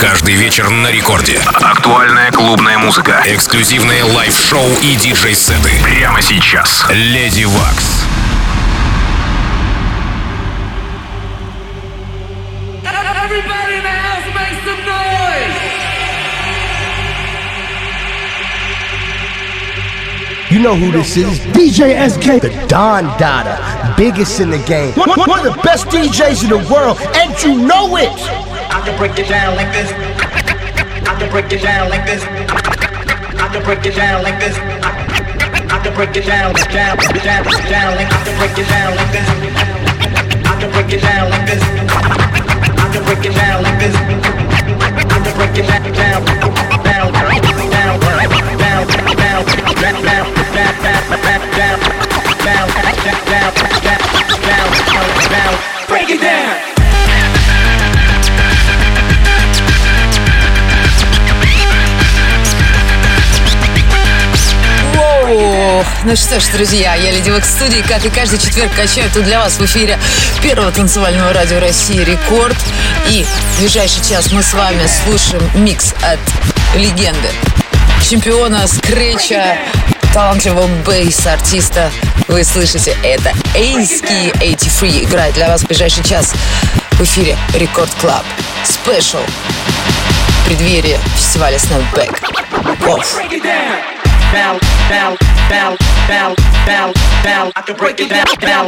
Каждый вечер на рекорде. Актуальная клубная музыка, эксклюзивные лайв-шоу и диджей-сеты. Прямо сейчас. Lady Vax. You know who this is? DJ SK, the Don Dada, biggest in the game. One of the best DJs in the world, and you know it. I can break it down like this. I can break it down like this. I can break it down like this. I can break it down like I can break it down like this. I can break it down like this. I can break it down like this. I can break it down. Break it down. Ну что ж, друзья, я Леди Вакс в студии, как и каждый четверг качаю тут для вас в эфире первого танцевального радио России «Рекорд». И в ближайший час мы с вами слушаем микс от легенды, чемпиона скретча, талантливого бейс-артиста. Вы слышите, это ASKY83 играет для вас в ближайший час в эфире Рекорд Клаб. Спешл в преддверии фестиваля Snapback. I can break it down. I can break it down, break it down.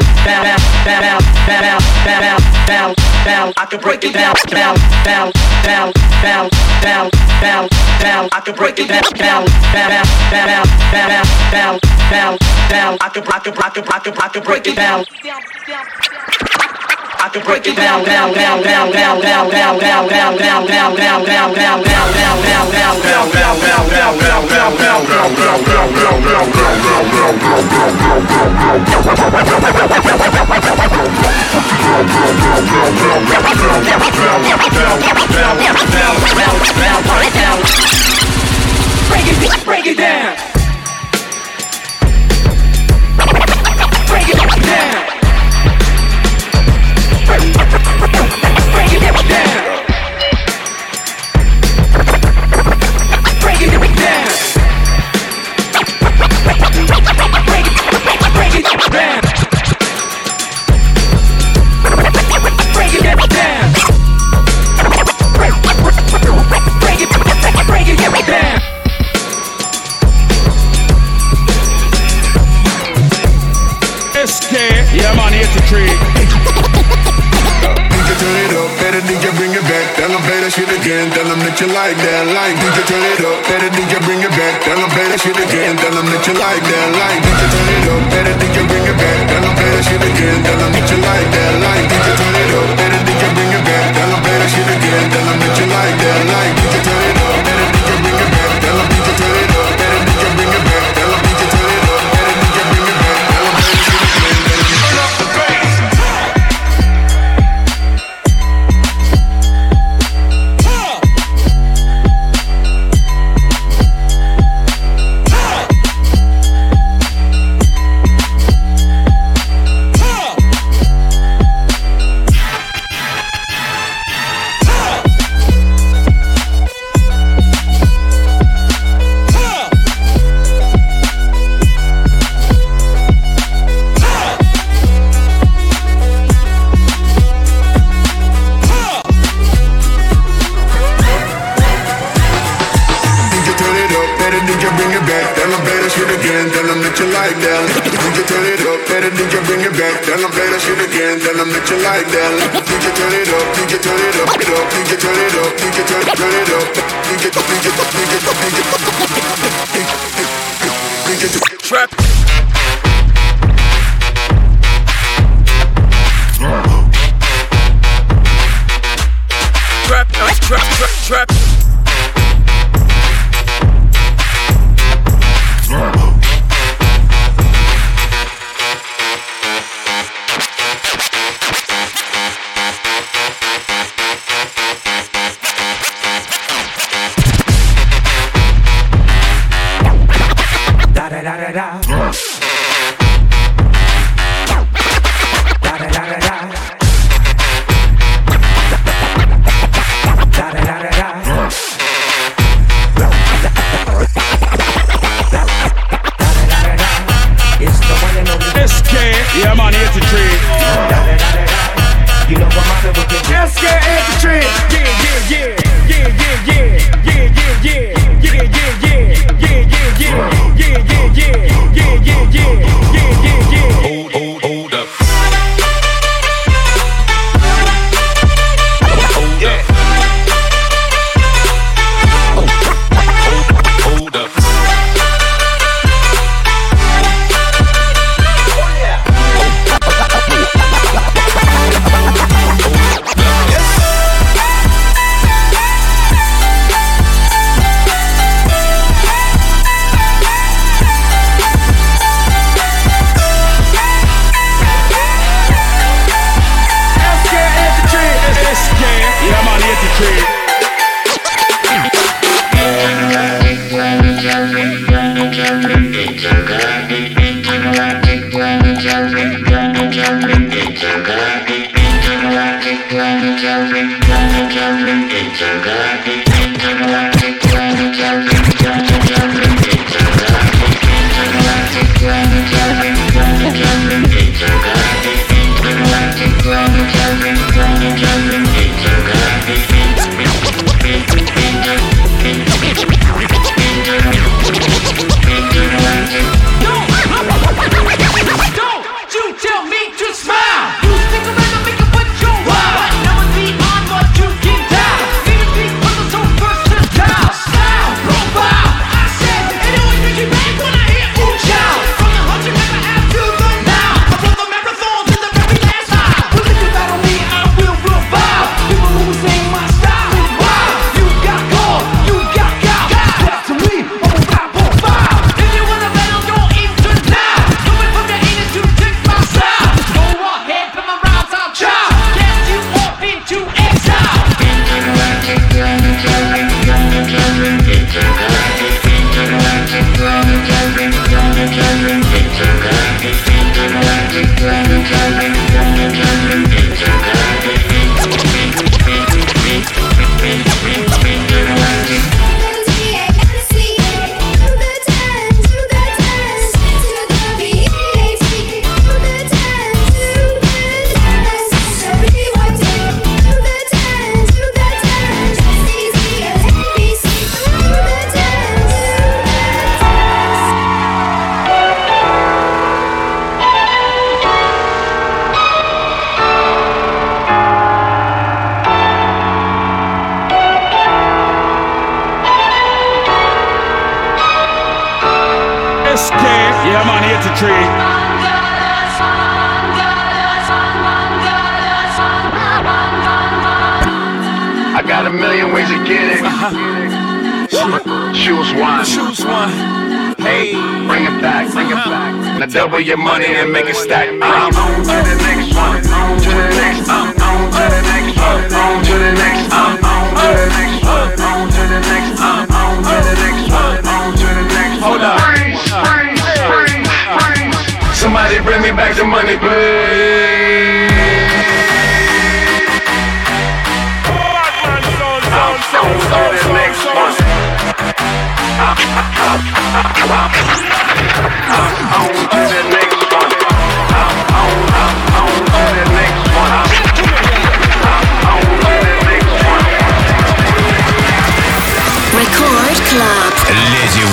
Like that, like, did you turn it up? Better did you bring it back? Tell them play that shit again. Tell them that you like that, like, did you turn it up? Better did you bring it back? Tell them play that shit again. Tell them that you like that, like, did you turn it up? Better did you bring it back? Tell them play that shit again. Tell them that you like that, like, did you turn it up? Better did you bring it back? Tell them did you turn it up? Better did you bring it back? Tell them did you turn it up? Better did you bring it back? Tell them play that shit again. Turn up the bass. Da da da da da. ASKY83. Yeah, yeah, yeah, yeah, yeah, yeah, yeah, yeah, yeah, yeah, yeah, yeah, yeah, yeah, yeah, yeah, yeah, yeah, yeah.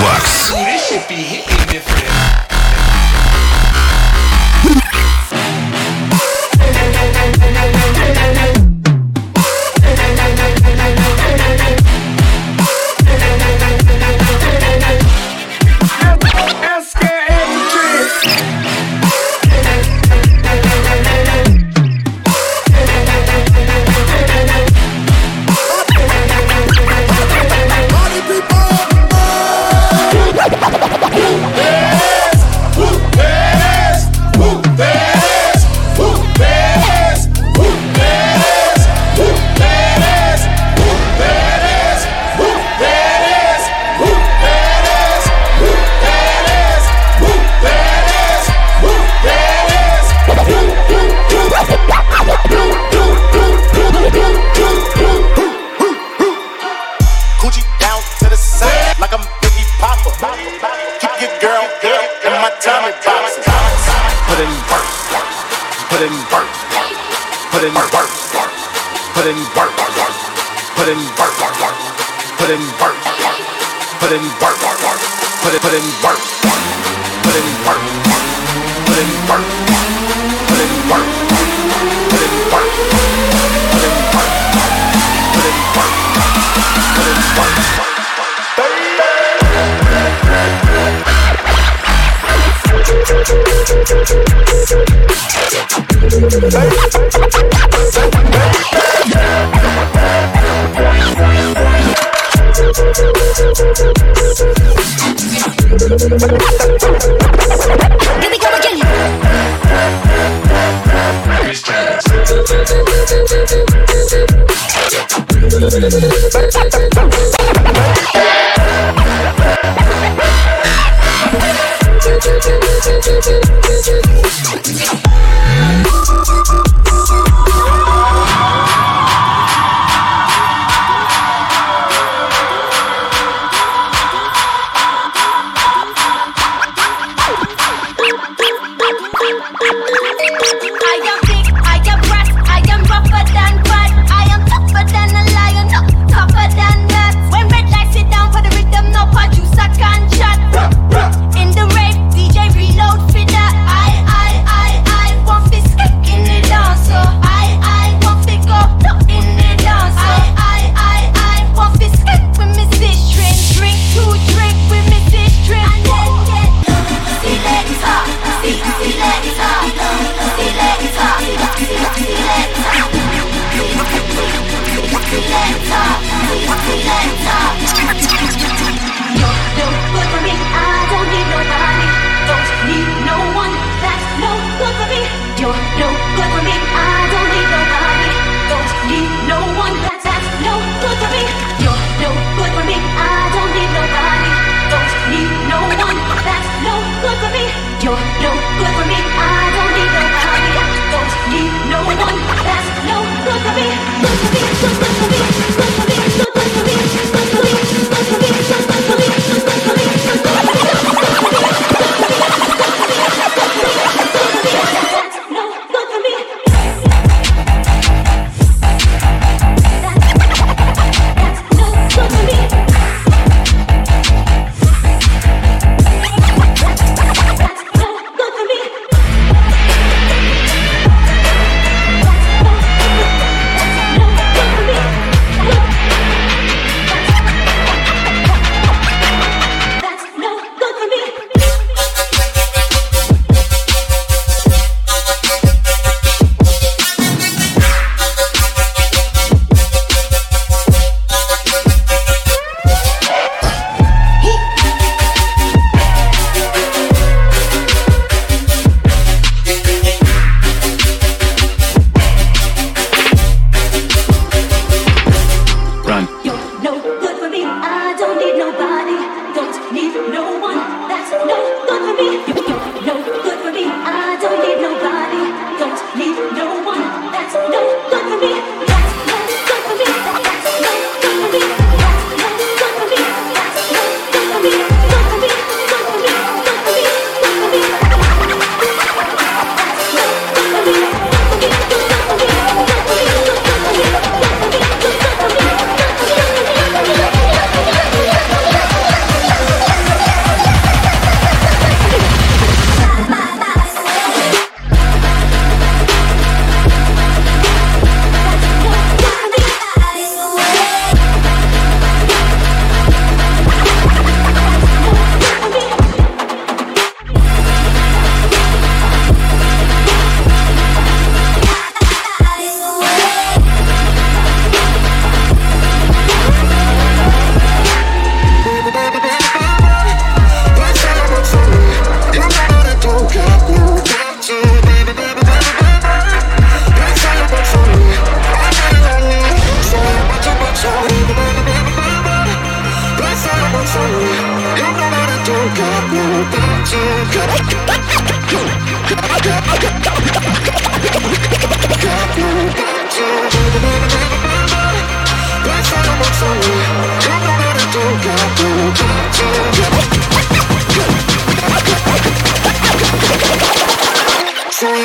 Lady Vax. Ooh, this shit be hitting different. So you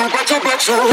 got your back, so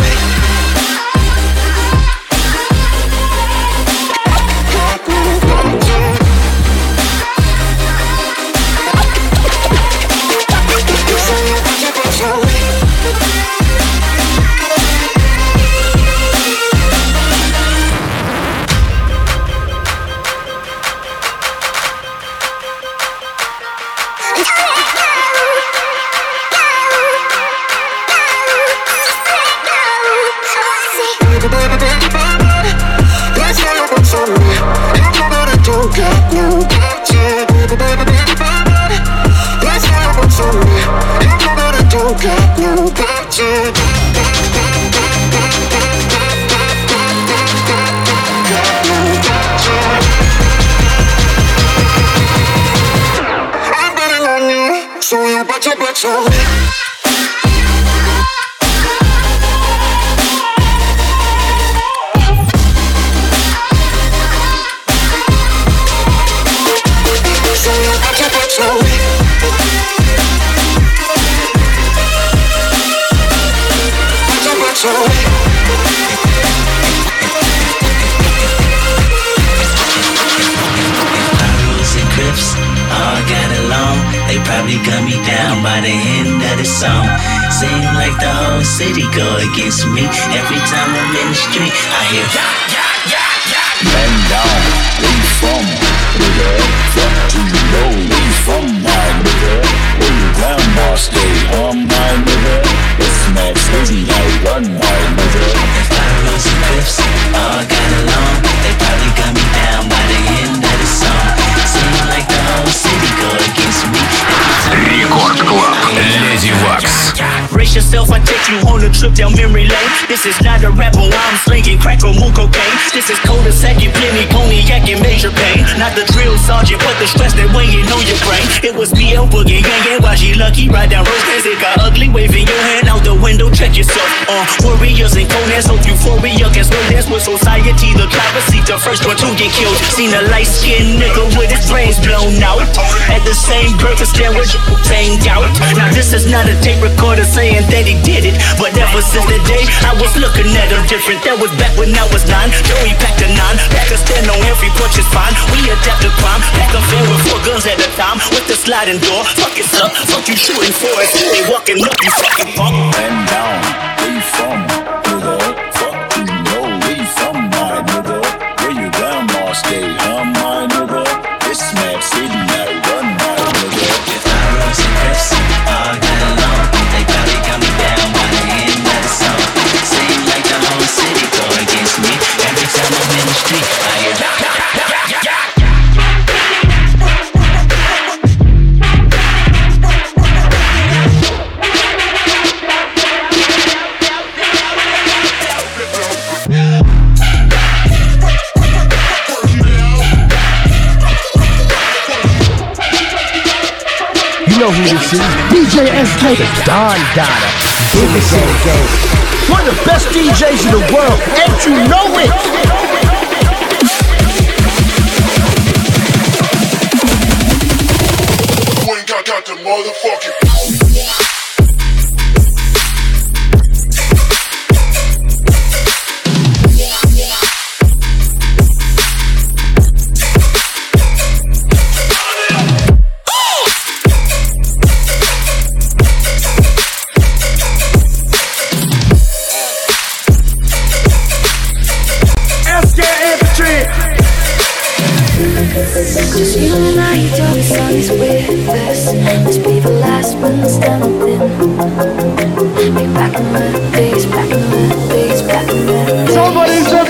Trip down memory lane. This is not a rapper while I'm slinging crack or moon cocaine. This is cold as heck, plenty cognac and major pain. Not the drill sergeant, but the stress that weighing on your brain. It was BL Boogie Gang, NYG Lucky, ride down Rosecrans. It got ugly, waving your hand out the window, check yourself. Warriors and Conans, hope euphoria can slow dance with society. The driver's seat, the first one to get killed. Seen a light-skinned nigga with his brains blown out. At the same breakfast, there was banged out. Now this is not a tape recorder saying that he did it, but ever since the day I was looking at him different. That was back when I was 9. Joey packed a 9. Pakistan on every porch is fine. We adapted crime. Pack a van with 4 guns at a time. With the sliding door. Fuck it up. Fuck you shooting for it. They walking up. You fucking punk. And down. Where you from? Nigga. Fuck you know. Where you from? My nigga. Where you down? All stay. I'm my nigga. This map city. I run my nigga. If I was a person, I get along. They probably got me down. City go against me. Every time I'm in the street, I hear you know who this is? DJ SK, Don Dada. Here we go. One of the best DJs in the world, and you know it! You ain't got the motherfucking... Cause you and I, you always with us. Let's be the last ones standing. Be back in the days, back in the days, back in the days. Somebody said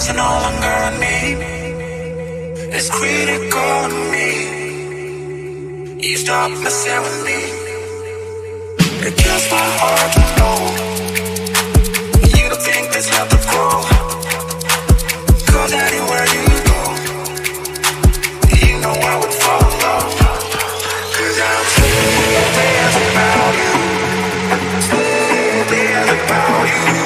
lies are no longer on me. It's critical to me. You stop messing with me. It kills my heart to know. You don't think there's love to grow. Cause anywhere you go, you know I would follow. Cause I'm still there about you. Still there about you.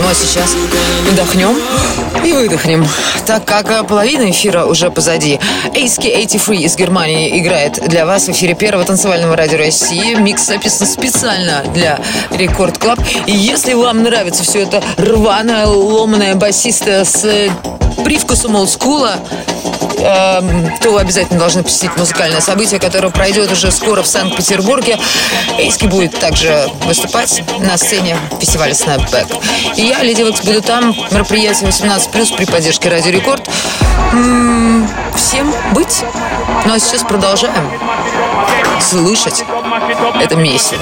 Ну а сейчас вдохнем и выдохнем, так как половина эфира уже позади. ASKY83 из Германии играет для вас в эфире первого танцевального радио России. Микс записан специально для Рекорд Клаб. И если вам нравится все это рваное, ломаное, басистое с привкусом олдскула, то вы обязательно должны посетить музыкальное событие, которое пройдет уже скоро в Санкт-Петербурге. ASKY будет также выступать на сцене фестиваля Snapback. И я, Lady Vax, буду там. Мероприятие 18+, при поддержке Радио Рекорд. Всем быть. Ну а сейчас продолжаем слышать это месиво.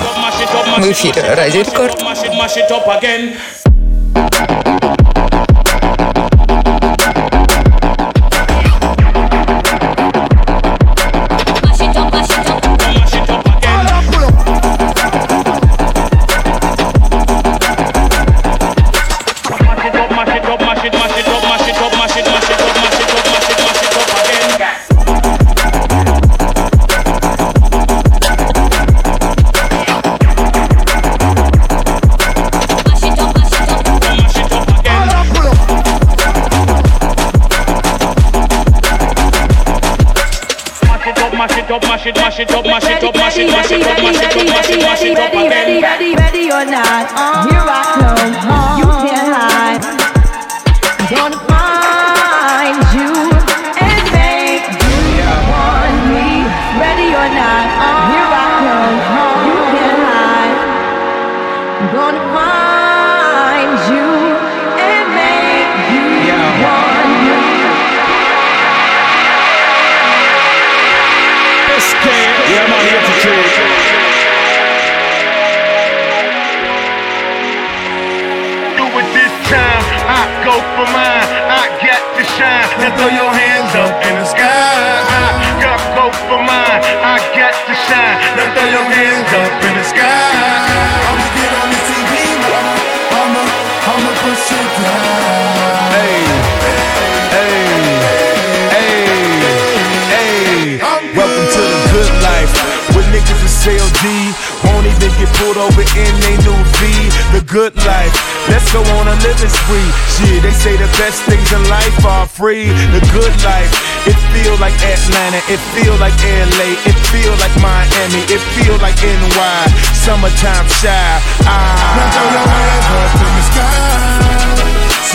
В эфире Радио Рекорд. mash it up, mash it up, mash it, mash it up, mash it up, mash it, mash it up, and then ready or not, here I come, you can't hide. I'm gonna find you and make you want me. Ready or not, here I come, you can't hide. I'm gonna find you and make you want me. Yeah, man, here for sure. Do it this time, I go for mine, I got to shine. Now throw your hands up in the sky. I go for mine, I got to shine. Now throw your hands up in the sky. I'ma get on the TV, I'ma push it down. Hey, hey, hey, hey, hey. Welcome to the good life. Niggas is CLD, won't even get pulled over in they new V. The good life, let's go on a living spree. Shit, they say the best things in life are free. The good life, it feel like Atlanta, it feel like LA, it feel like Miami, it feel like NY. Summertime shy, now throw your hands up in the sky.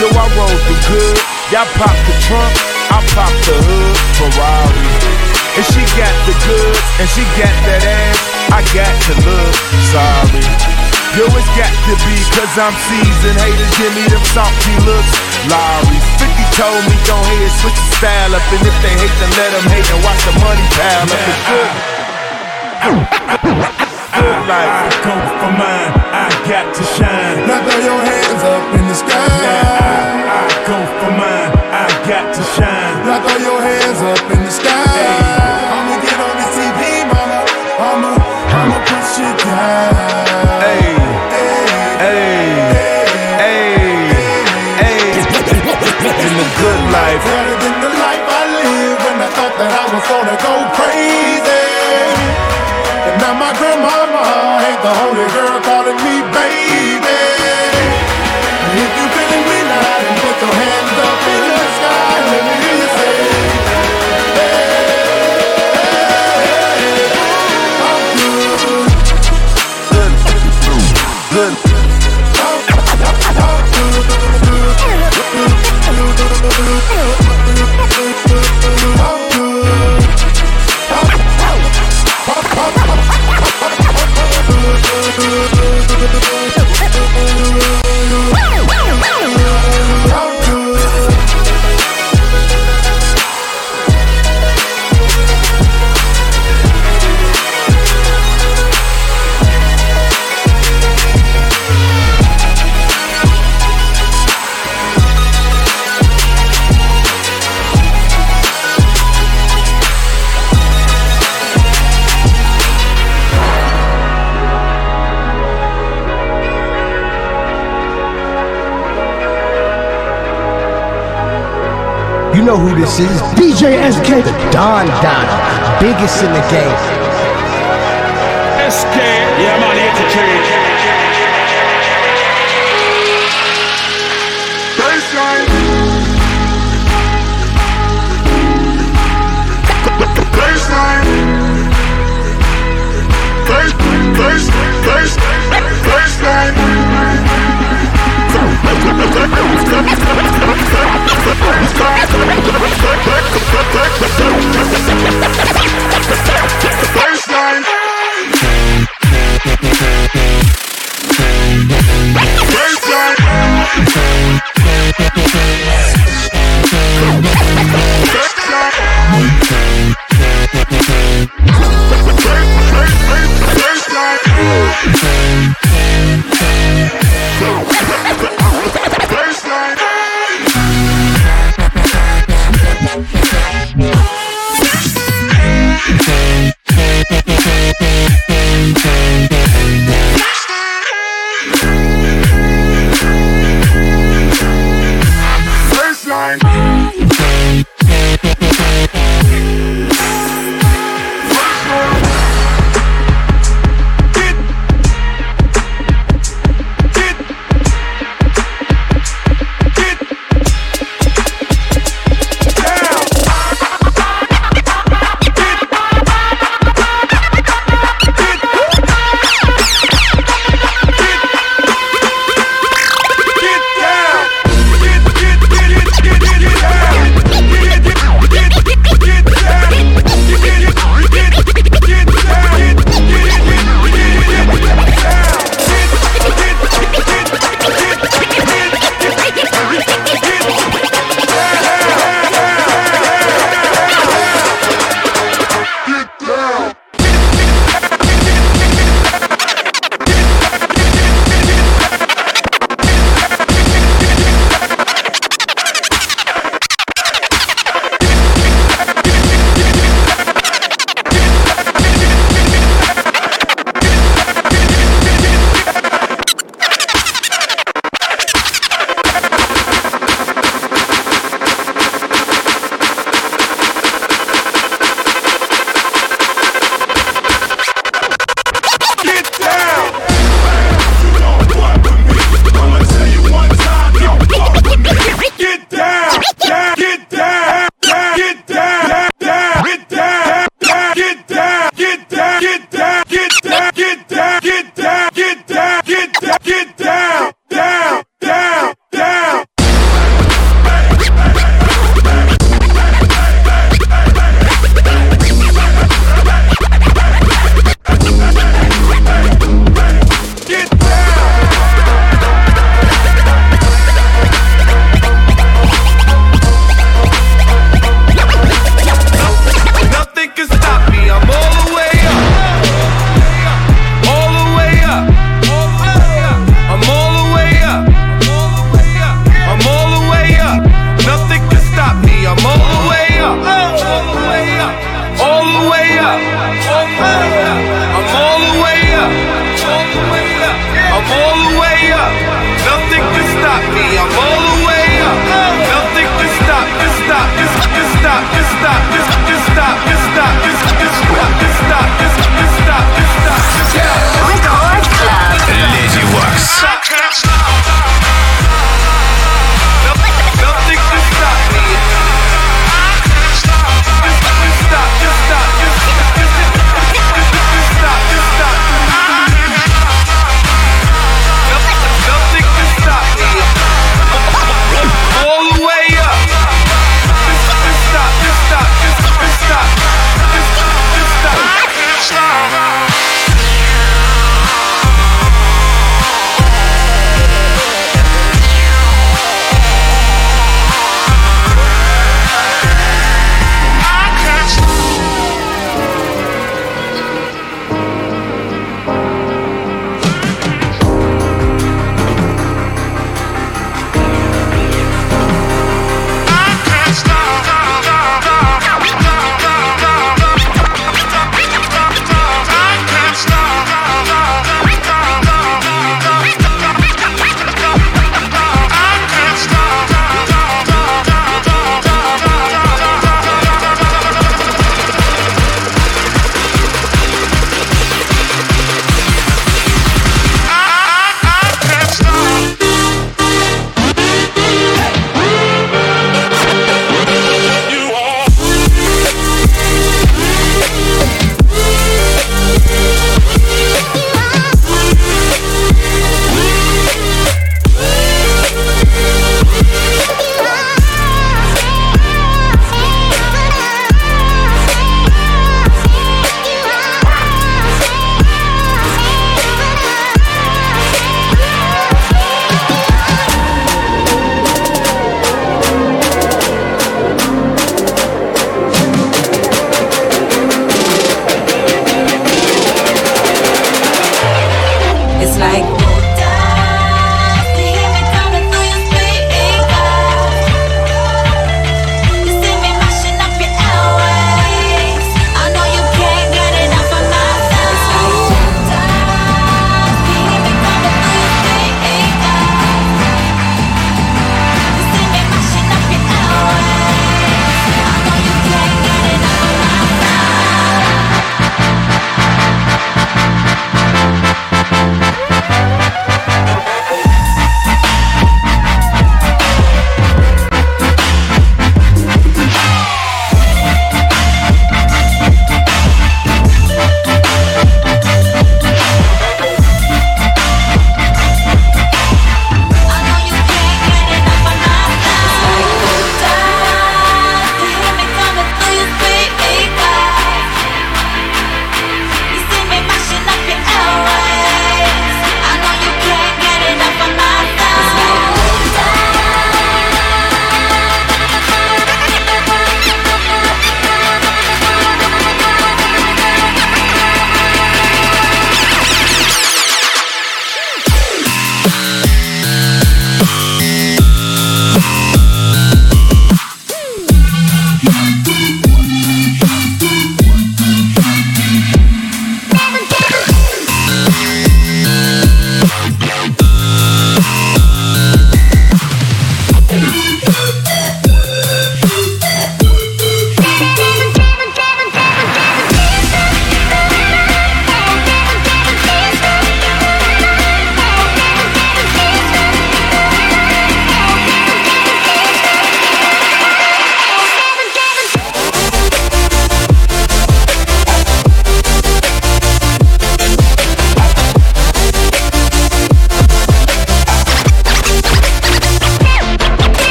So I roll the good, y'all pop the trunk, I pop the hood, Ferrari. And she got the goods, and she got that ass, I got to look sorry. Yo, it's got to be, cause I'm seasoned. Haters give me them salty looks, Larry's. 50 told me don't hate, switch the style up. And if they hate, then let them hate and watch the money pile up. It's good. Good life. I go for mine, I got to shine. Now throw your hands up in the sky. I go for mine, I got to shine. Now throw your hands up in the sky. Hey, hey, hey, hey. In the good life. Better than the life I live. When I thought that I was gonna go crazy. And now my grandmama ain't the holy girl calling me baby. If you feeling me now, then put your hands up in the sky. Let me hear you say. You know who this is, DJ SK, the Don Donna, biggest in the game. SK, yeah, I'm out here to change. Baseline. Baseline. Baseline. Baseline.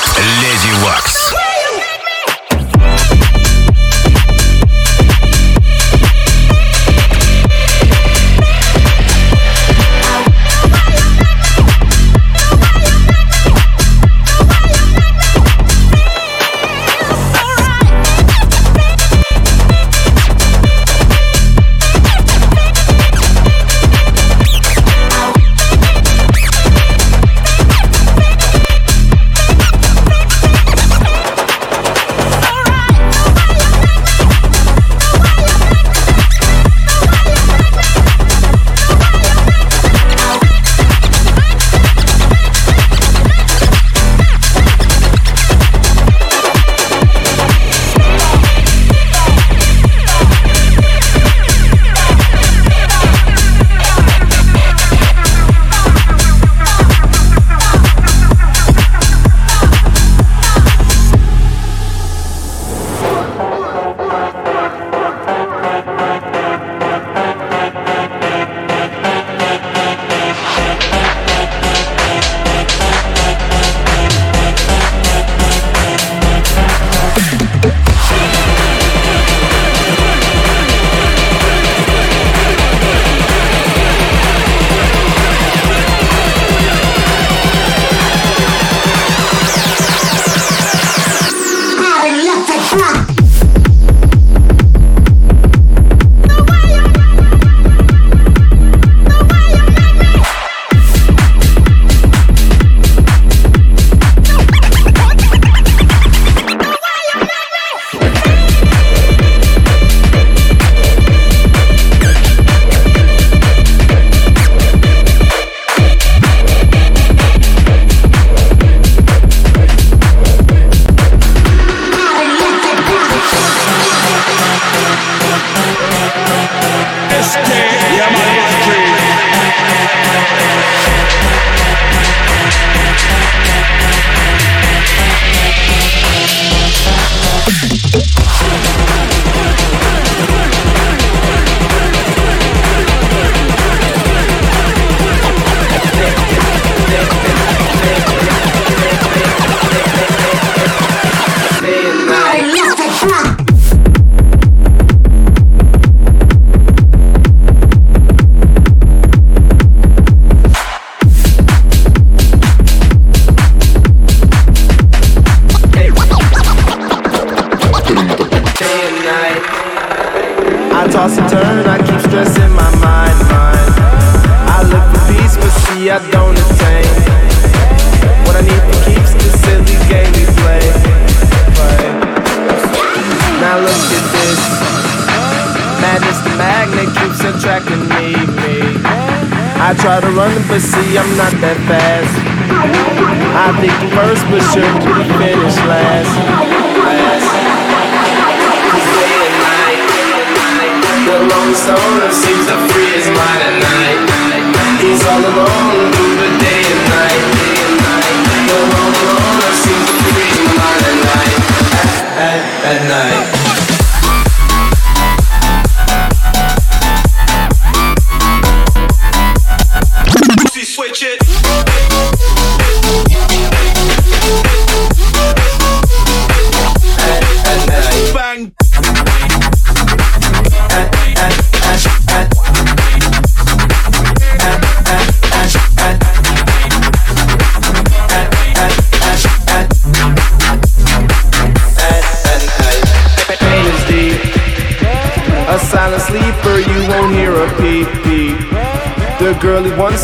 Lady Vax.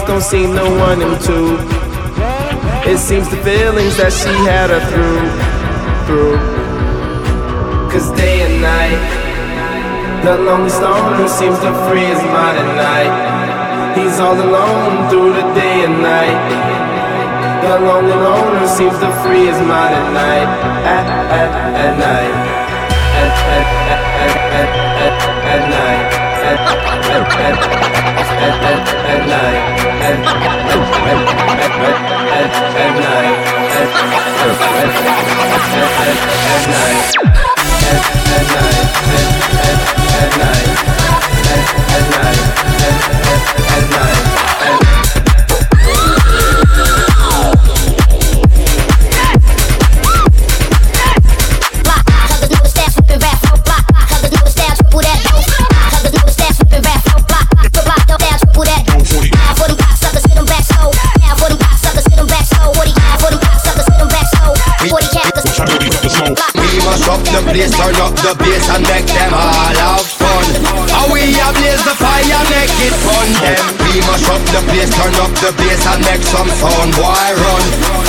Don't see no one in two. It seems the feelings that she had her through. Cause day and night, the lonely loner seems to free his mind at night. He's all alone through the day and night. The lonely loner seems to free his mind at night. At night. At night. At night. At night. the place and make them all have fun. How we have blaze the fire, make it fun. Then we mash up the place, turn up the bass and make some sound, boy run.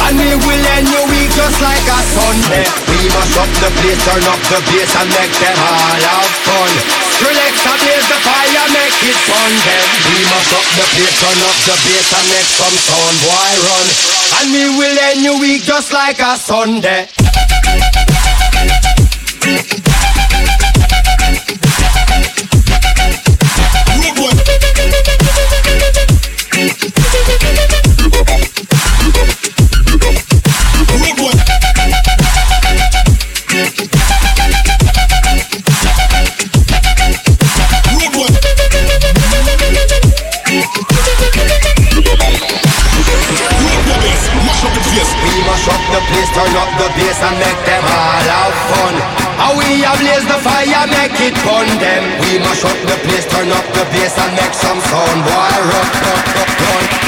And we will end your week just like a Sunday. We mash up the place, turn up the bass and make them all have fun. Relax and blaze the fire, make it fun. Then we mash up the place, turn up the bass and make some sound, boy run. And we will end your week just like a Sunday. Turn up the bass and make them all have fun. How we have blaze the fire, make it fun. Them we mash up the place, turn up the bass and make some sound. Boy, run,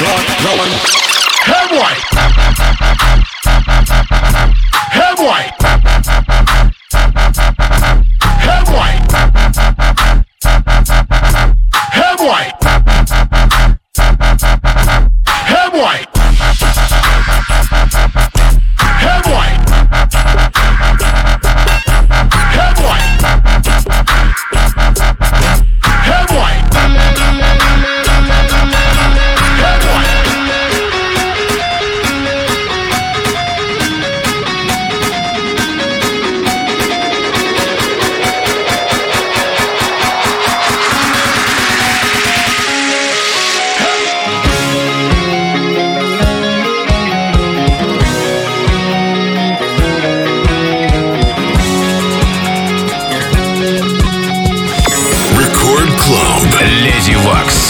run, run, run, run. Hey boy, hey boy, hey boy, hey boy, hey boy, hey boy. Lady Vax.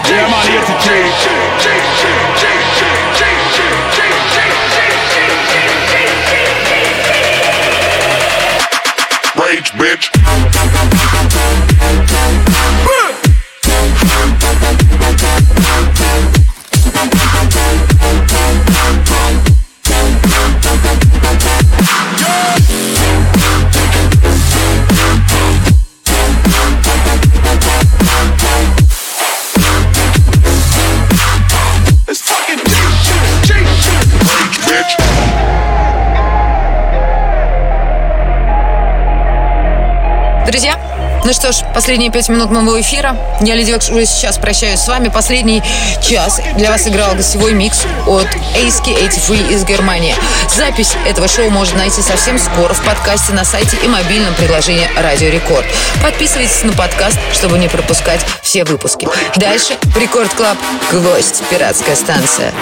kick. Yeah, I'm out here to kick. Rage, bitch. Друзья, ну что ж, последние 5 минут моего эфира. Я, Lady Vax, уже сейчас прощаюсь с вами. Последний час для вас играл гостевой микс от ASKY83 из Германии. Запись этого шоу можно найти совсем скоро в подкасте на сайте и мобильном приложении Радио Рекорд. Подписывайтесь на подкаст, чтобы не пропускать все выпуски. Дальше Рекорд Клаб, «Гвоздь», пиратская станция.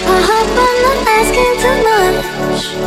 I hope I'm not asking too much.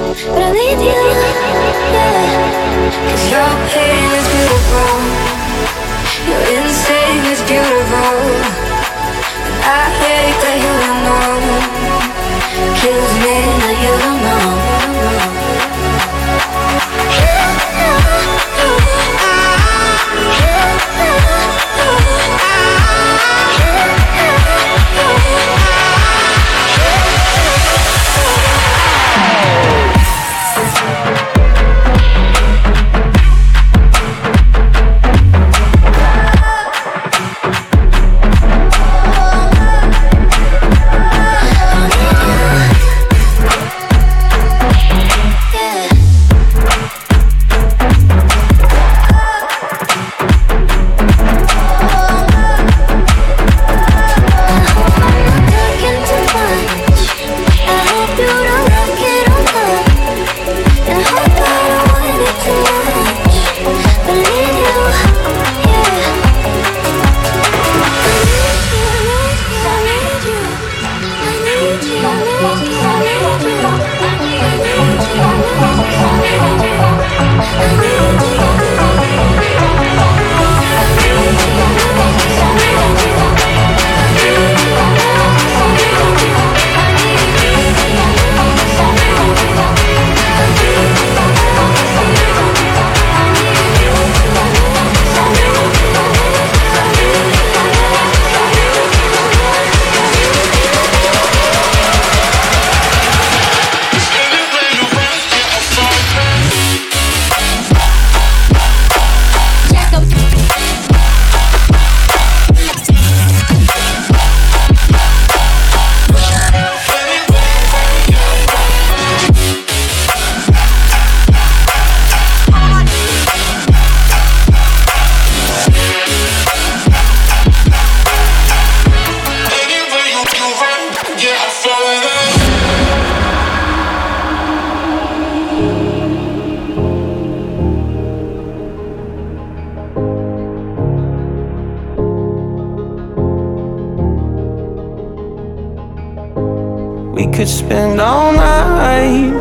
could spend all night.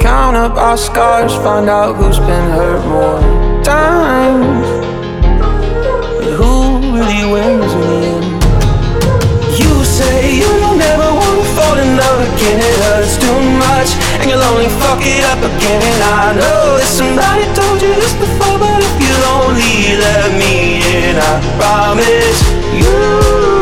Count up our scars, find out who's been hurt more times, and who really wins in the end. You say you'll never want to fall in love again, it hurts too much, and you'll only fuck it up again. And I know that somebody told you this before, but if you'll only let me in, I promise you